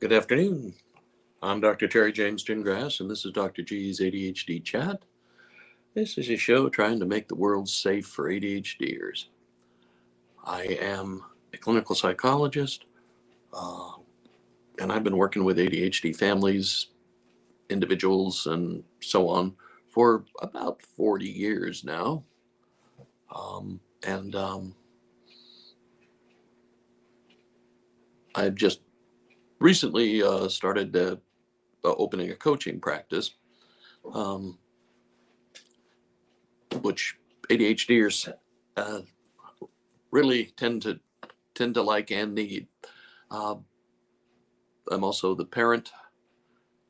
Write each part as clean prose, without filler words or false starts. Good afternoon. I'm Dr. Terry James Gingrass, and this is Dr. G's ADHD Chat. This is a show trying to make the world safe for ADHDers. I am a clinical psychologist, and I've been working with ADHD families, individuals, and so on for about 40 years now. I've just recently started opening a coaching practice, which ADHDers really tend to like and need. I'm also the parent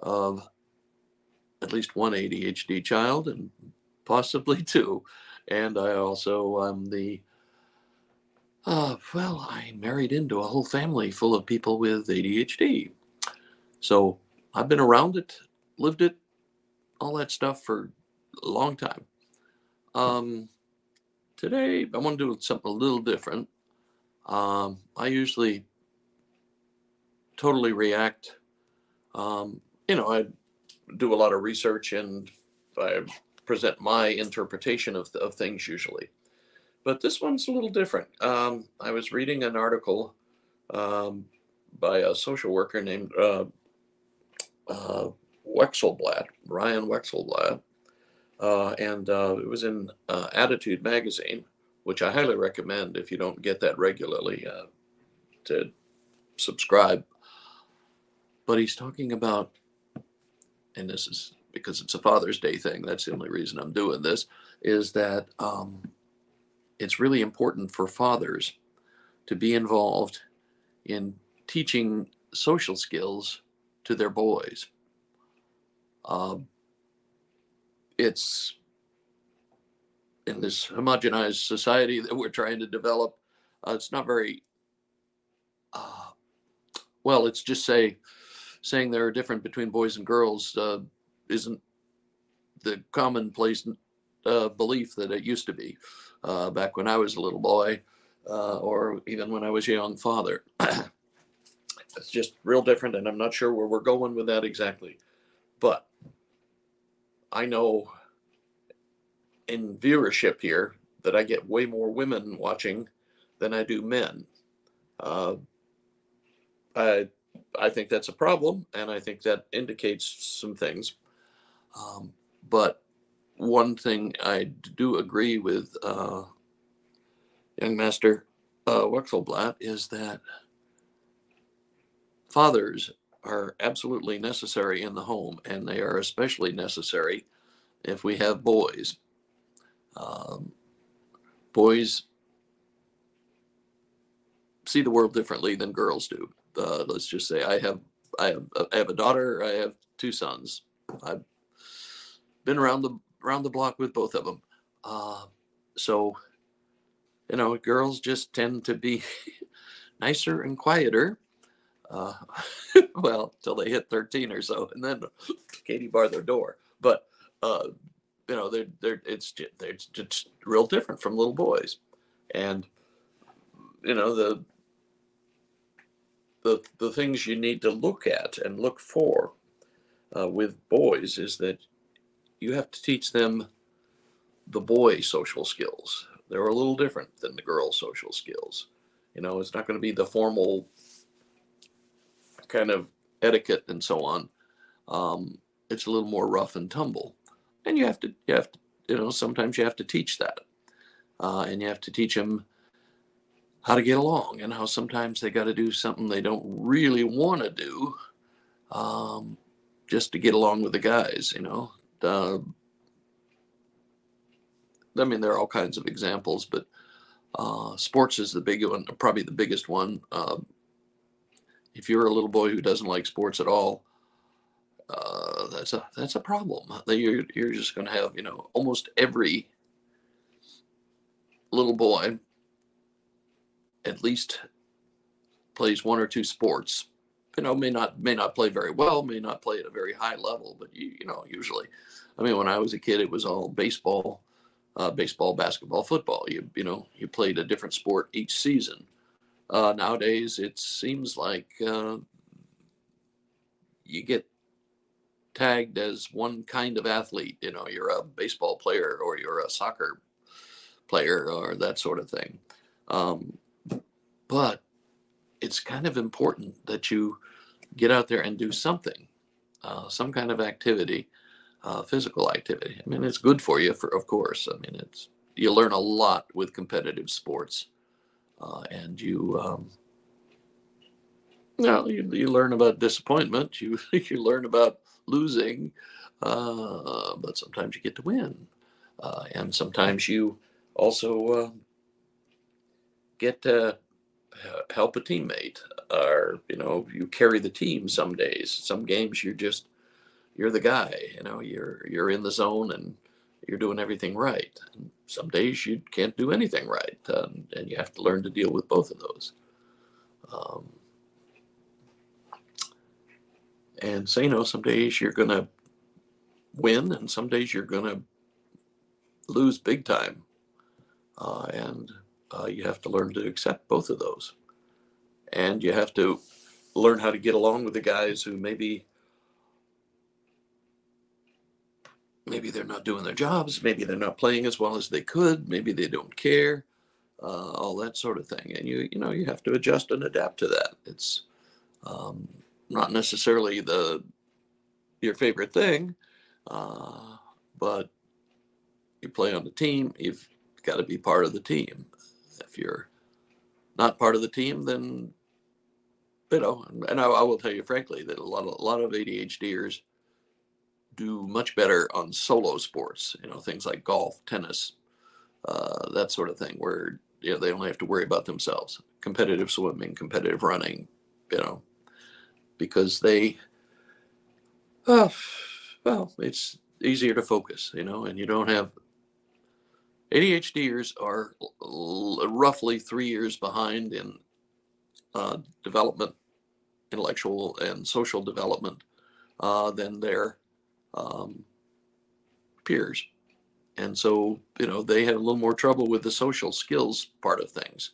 of at least one ADHD child, and possibly two. And I also am the I married into a whole family full of people with ADHD. So I've been around it, lived it, all that stuff for a long time. Today, I want to do something a little different. I usually totally react. I do a lot of research and I present my interpretation of things usually. But this one's a little different. I was reading an article by a social worker named Wexelblatt, Ryan Wexelblatt, and it was in ADDitude magazine, which I highly recommend if you don't get that regularly to subscribe. But he's talking about, and this is because it's a Father's Day thing, that's the only reason I'm doing this, is that it's really important for fathers to be involved in teaching social skills to their boys. It's in this homogenized society that we're trying to develop. It's not very, it's just saying there are different between boys and girls isn't the commonplace belief that it used to be. Back when I was a little boy, or even when I was a young father. It's just real different, and I'm not sure where we're going with that exactly. But I know in viewership here that I get way more women watching than I do men. I think that's a problem, and I think that indicates some things. But one thing I do agree with young Master Wexelblatt is that fathers are absolutely necessary in the home, and they are especially necessary if we have boys. Boys see the world differently than girls do. Let's just say I have a daughter. I have two sons. I've been around the block with both of them. Girls just tend to be nicer and quieter, till they hit 13 or so, and then Katie bar their door. But, it's real different from little boys. And, the things you need to look at and look for with boys is that you have to teach them the boy social skills. They're a little different than the girl social skills. It's not going to be the formal kind of etiquette and so on. It's a little more rough and tumble. And you have to sometimes you have to teach that. And you have to teach them how to get along and how sometimes they got to do something they don't really want to do just to get along with the guys, there are all kinds of examples, but sports is the big one, probably the biggest one. If you're a little boy who doesn't like sports at all, that's a problem. You're just going to have almost every little boy at least plays one or two sports. May not play very well, may not play at a very high level, but usually. When I was a kid, it was all baseball, basketball, football. You played a different sport each season. Nowadays, it seems like you get tagged as one kind of athlete. You know, you're a baseball player or you're a soccer player or that sort of thing. But it's kind of important that you get out there and do something, some kind of activity, physical activity. I mean, it's good for you, of course. I mean, you learn a lot with competitive sports, and you learn about disappointment. You learn about losing, but sometimes you get to win, and sometimes you also get to help a teammate, or you carry the team. Some days, some games, you're the guy. You're in the zone and you're doing everything right. And some days you can't do anything right, and you have to learn to deal with both of those. And so, some days you're going to win and some days you're going to lose big time. And you have to learn to accept both of those. And you have to learn how to get along with the guys who maybe they're not doing their jobs. Maybe they're not playing as well as they could. Maybe they don't care, all that sort of thing. And you have to adjust and adapt to that. It's, not necessarily your favorite thing, but you play on the team. You've got to be part of the team. If you're not part of the team, then I will tell you frankly that a lot of ADHDers do much better on solo sports. Things like golf, tennis, that sort of thing, where they only have to worry about themselves. Competitive swimming, competitive running, because it's easier to focus, and you don't have ADHDers are roughly 3 years behind in development, intellectual and social development, than their peers. And so, they have a little more trouble with the social skills part of things.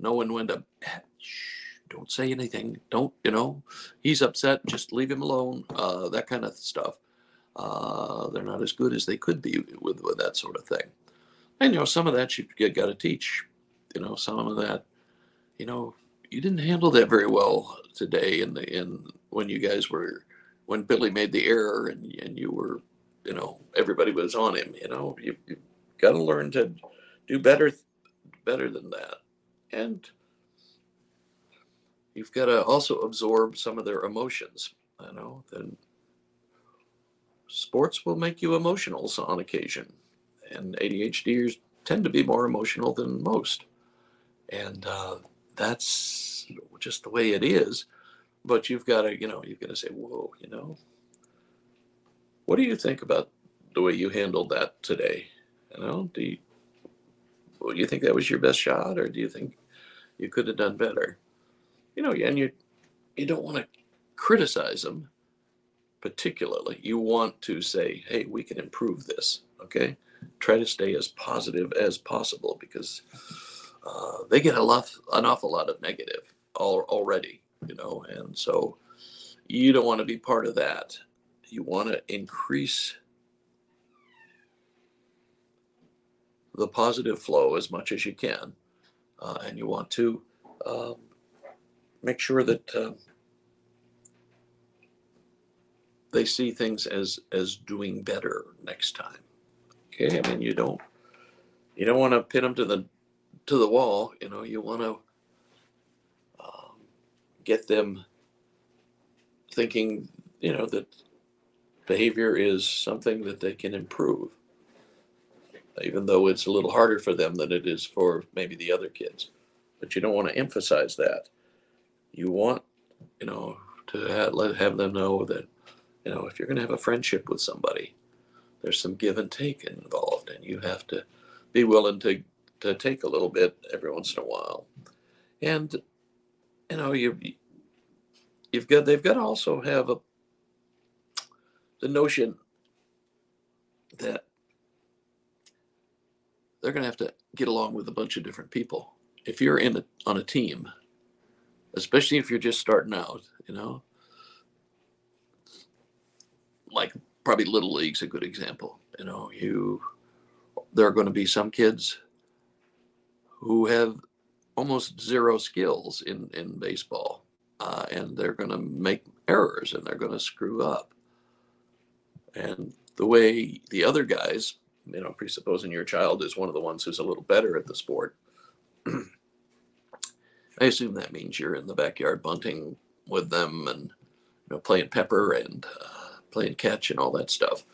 Knowing when to don't say anything. Don't, he's upset. Just leave him alone. That kind of stuff. They're not as good as they could be with that sort of thing. And, some of that you got to teach. Some of that, you didn't handle that very well today when Billy made the error and you were, everybody was on him, you've got to learn to do better than that. And you've got to also absorb some of their emotions, then sports will make you emotional on occasion. And ADHDers tend to be more emotional than most. And that's just the way it is. But you've got to say, whoa, what do you think about the way you handled that today? Do you think that was your best shot, or do you think you could have done better? And you don't want to criticize them particularly. You want to say, hey, we can improve this, okay? Try to stay as positive as possible because they get an awful lot of negative already, And so you don't want to be part of that. You want to increase the positive flow as much as you can. And you want to... make sure that they see things as doing better next time. Okay, I mean you don't want to pin them to the wall. You want to get them thinking that behavior is something that they can improve, even though it's a little harder for them than it is for maybe the other kids. But you don't want to emphasize that. You want, to have them know that, if you're going to have a friendship with somebody, there's some give and take involved, and you have to be willing to take a little bit every once in a while. And, they've got to also have the notion that they're going to have to get along with a bunch of different people. If you're on a team, especially if you're just starting out, like probably Little League's a good example. You know, there are going to be some kids who have almost zero skills in baseball, and they're going to make errors and they're going to screw up. And the way the other guys, you know, presupposing your child is one of the ones who's a little better at the sport, I assume that means you're in the backyard bunting with them and, you know, playing pepper and playing catch and all that stuff.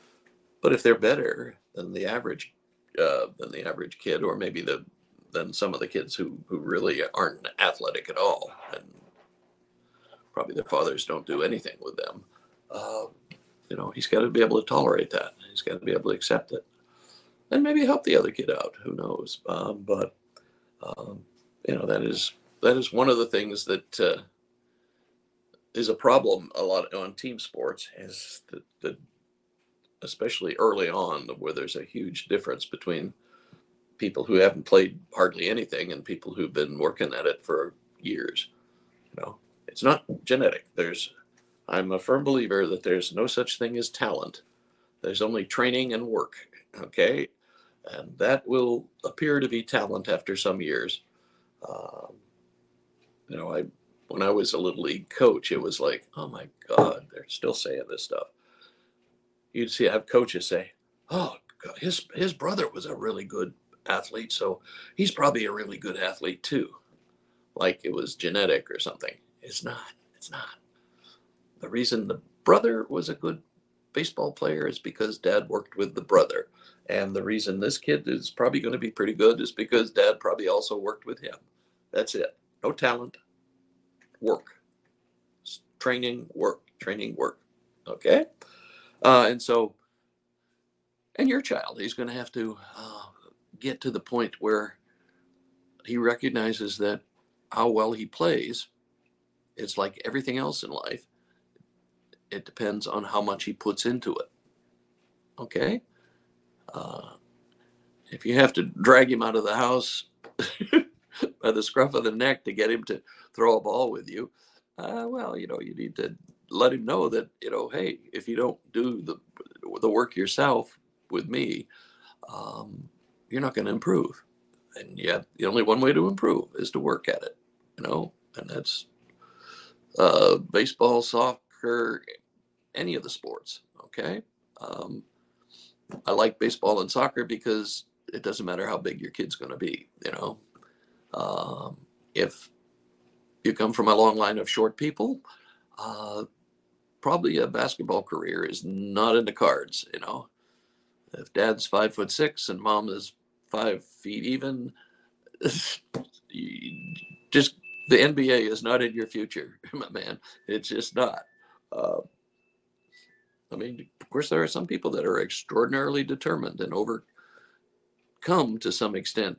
But if they're better than the average kid, or maybe than some of the kids who really aren't athletic at all, and probably their fathers don't do anything with them, you know, he's got to be able to tolerate that. He's got to be able to accept it, and maybe help the other kid out. Who knows? You know, that is one of the things that is a problem a lot on team sports, is that especially early on, where there's a huge difference between people who haven't played hardly anything and people who've been working at it for years. You know, it's not genetic. I'm a firm believer that there's no such thing as talent. There's only training and work, okay? And that will appear to be talent after some years. You know, when I was a Little League coach, it was like, oh my God, they're still saying this stuff. You'd see, I have coaches say, oh, God, his brother was a really good athlete, so he's probably a really good athlete too. Like it was genetic or something. It's not. The reason the brother was a good baseball player is because dad worked with the brother. And the reason this kid is probably going to be pretty good is because dad probably also worked with him. That's it. No talent. Work. Training, work. Training, work. Okay? And your child, he's going to have to get to the point where he recognizes that how well he plays, it's like everything else in life. It depends on how much he puts into it. Okay? If you have to drag him out of the house by the scruff of the neck to get him to throw a ball with you, well, you know, you need to let him know that, you know, hey, if you don't do the work yourself with me, you're not going to improve. And yeah, the only one way to improve is to work at it, you know, and that's baseball, soccer, any of the sports. Okay. I like baseball and soccer because it doesn't matter how big your kid's going to be, you know. If you come from a long line of short people, probably a basketball career is not in the cards, you know. If dad's 5'6" and mom is 5 feet even, just the NBA is not in your future, my man. It's just not. I mean, of course, there are some people that are extraordinarily determined and overcome to some extent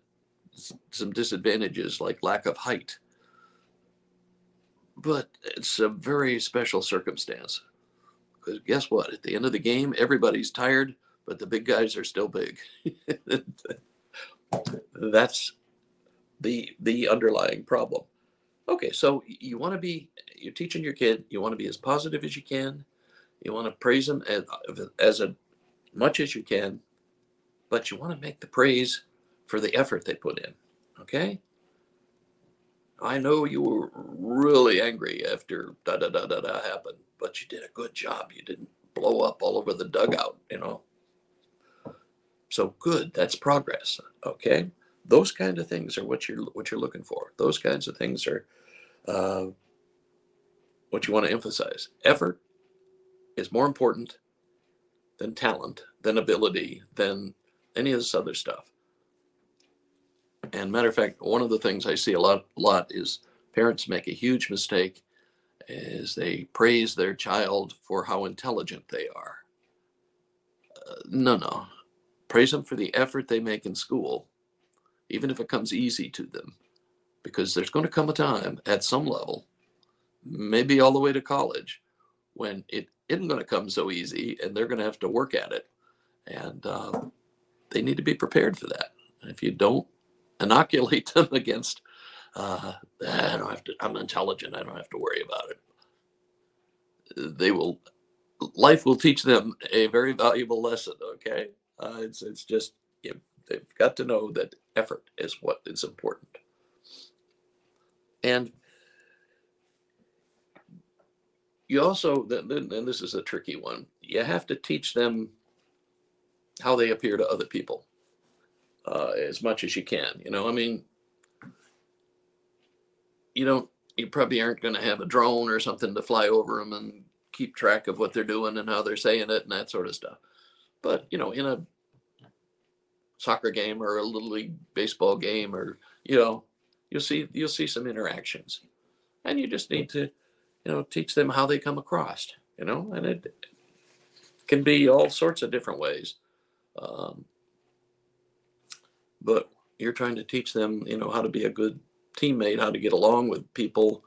some disadvantages like lack of height. But it's a very special circumstance, because guess what? At the end of the game, everybody's tired, but the big guys are still big. That's the underlying problem. Okay, so you're teaching your kid, you want to be as positive as you can. You want to praise him as much as you can, but you want to make the praise for the effort they put in, okay? I know you were really angry after da-da-da-da-da happened, but you did a good job. You didn't blow up all over the dugout, you know? So good, that's progress, okay? Those kind of things are what you're looking for. Those kinds of things are what you want to emphasize. Effort is more important than talent, than ability, than any of this other stuff. And matter of fact, one of the things I see a lot is parents make a huge mistake, is they praise their child for how intelligent they are. No. Praise them for the effort they make in school, even if it comes easy to them. Because there's going to come a time at some level, maybe all the way to college, when it isn't going to come so easy and they're going to have to work at it. And they need to be prepared for that. And if you don't inoculate them against, I'm intelligent, I don't have to worry about it, they will life will teach them a very valuable lesson. Okay, it's just they've got to know that effort is what is important. And you also, and this is a tricky one, you have to teach them how they appear to other people as much as you can. You know, I mean, you probably aren't going to have a drone or something to fly over them and keep track of what they're doing and how they're saying it and that sort of stuff. But, you know, in a soccer game or a little league baseball game, or, you know, you'll see some interactions, and you just need to, teach them how they come across, and it can be all sorts of different ways. But you're trying to teach them, how to be a good teammate, how to get along with people,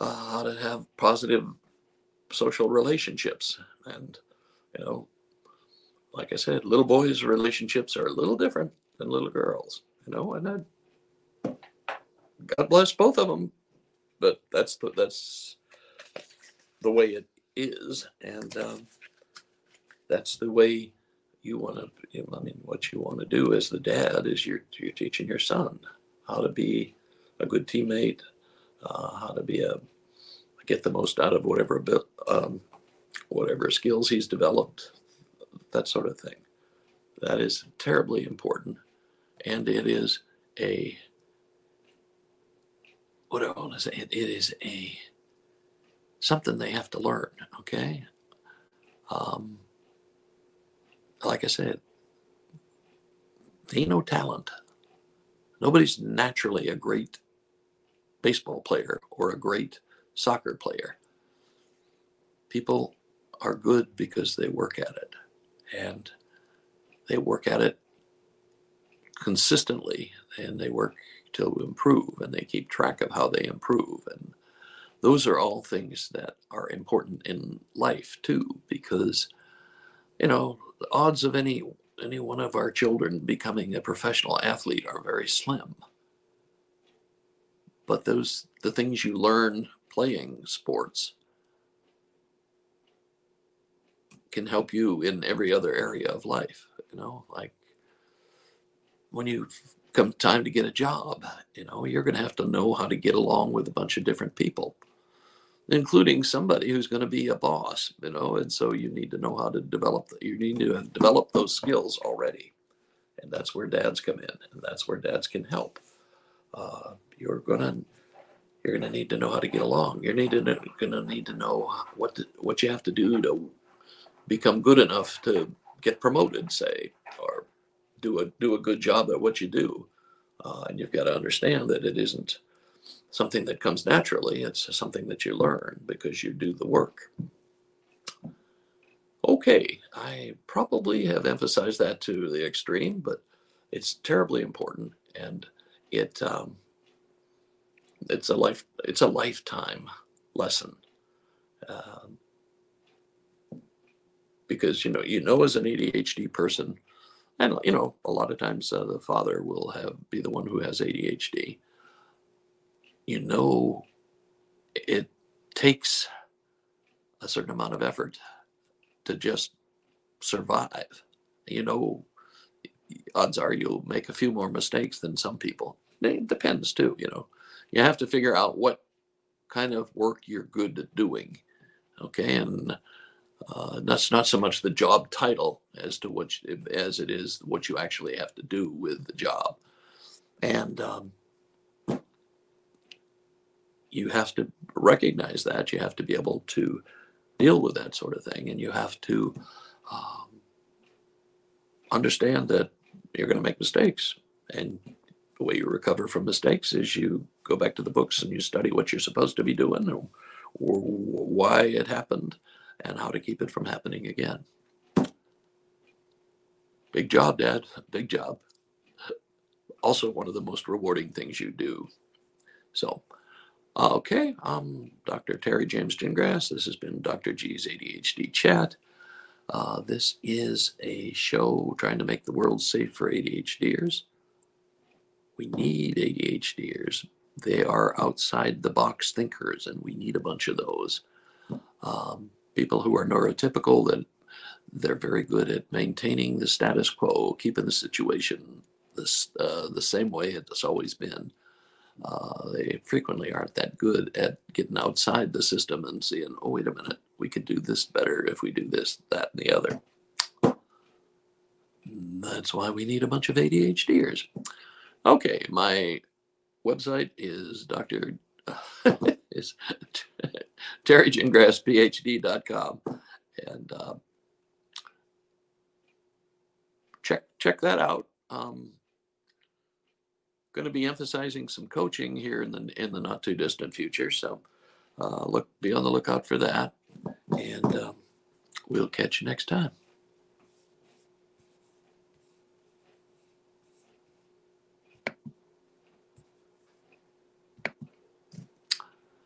how to have positive social relationships. And, like I said, little boys' relationships are a little different than little girls, and God bless both of them. But that's the way it is, and that's the way you want to. What you want to do as the dad is you're teaching your son how to be a good teammate, how to be get the most out of whatever skills he's developed, that sort of thing. That is terribly important, and it is a. What I want to say, it is a something they have to learn. Okay, like I said, there ain't no talent. Nobody's naturally a great baseball player or a great soccer player. People are good because they work at it, and they work at it consistently, and they work to improve, and they keep track of how they improve. And those are all things that are important in life too, because the odds of any one of our children becoming a professional athlete are very slim. But the things you learn playing sports can help you in every other area of life, like when you come time to get a job, you're going to have to know how to get along with a bunch of different people, including somebody who's going to be a boss, and so you need to know how to develop those skills already. And that's where dads come in, and that's where dads can help. You're going to need to know how to get along. You're going to need to know what you have to do to become good enough to get promoted, say, or do a good job at what you do, and you've got to understand that it isn't something that comes naturally. It's something that you learn because you do the work. Okay, I probably have emphasized that to the extreme, but it's terribly important, and it's a lifetime lesson, because as an ADHD person. And, a lot of times the father will be the one who has ADHD. It takes a certain amount of effort to just survive. Odds are you'll make a few more mistakes than some people. It depends, too, You have to figure out what kind of work you're good at doing, okay? And that's not so much the job title as it is what you actually have to do with the job. And you have to recognize that. You have to be able to deal with that sort of thing. And you have to understand that you're going to make mistakes. And the way you recover from mistakes is you go back to the books and you study what you're supposed to be doing or why it happened, and how to keep it from happening again. Big job, Dad. Big job. Also one of the most rewarding things you do. So, okay. I'm Dr. Terry James Gingrass. This has been Dr. G's ADHD Chat. This is a show trying to make the world safe for ADHDers. We need ADHDers. They are outside the box thinkers, and we need a bunch of those. people who are neurotypical, that they're very good at maintaining the status quo, keeping the situation the same way it's always been. They frequently aren't that good at getting outside the system and seeing, oh, wait a minute, we could do this better if we do this, that, and the other. That's why we need a bunch of ADHDers. Okay, my website is TerryGingrassPhD.com, and check that out. Going to be emphasizing some coaching here in the not too distant future, so be on the lookout for that, and we'll catch you next time.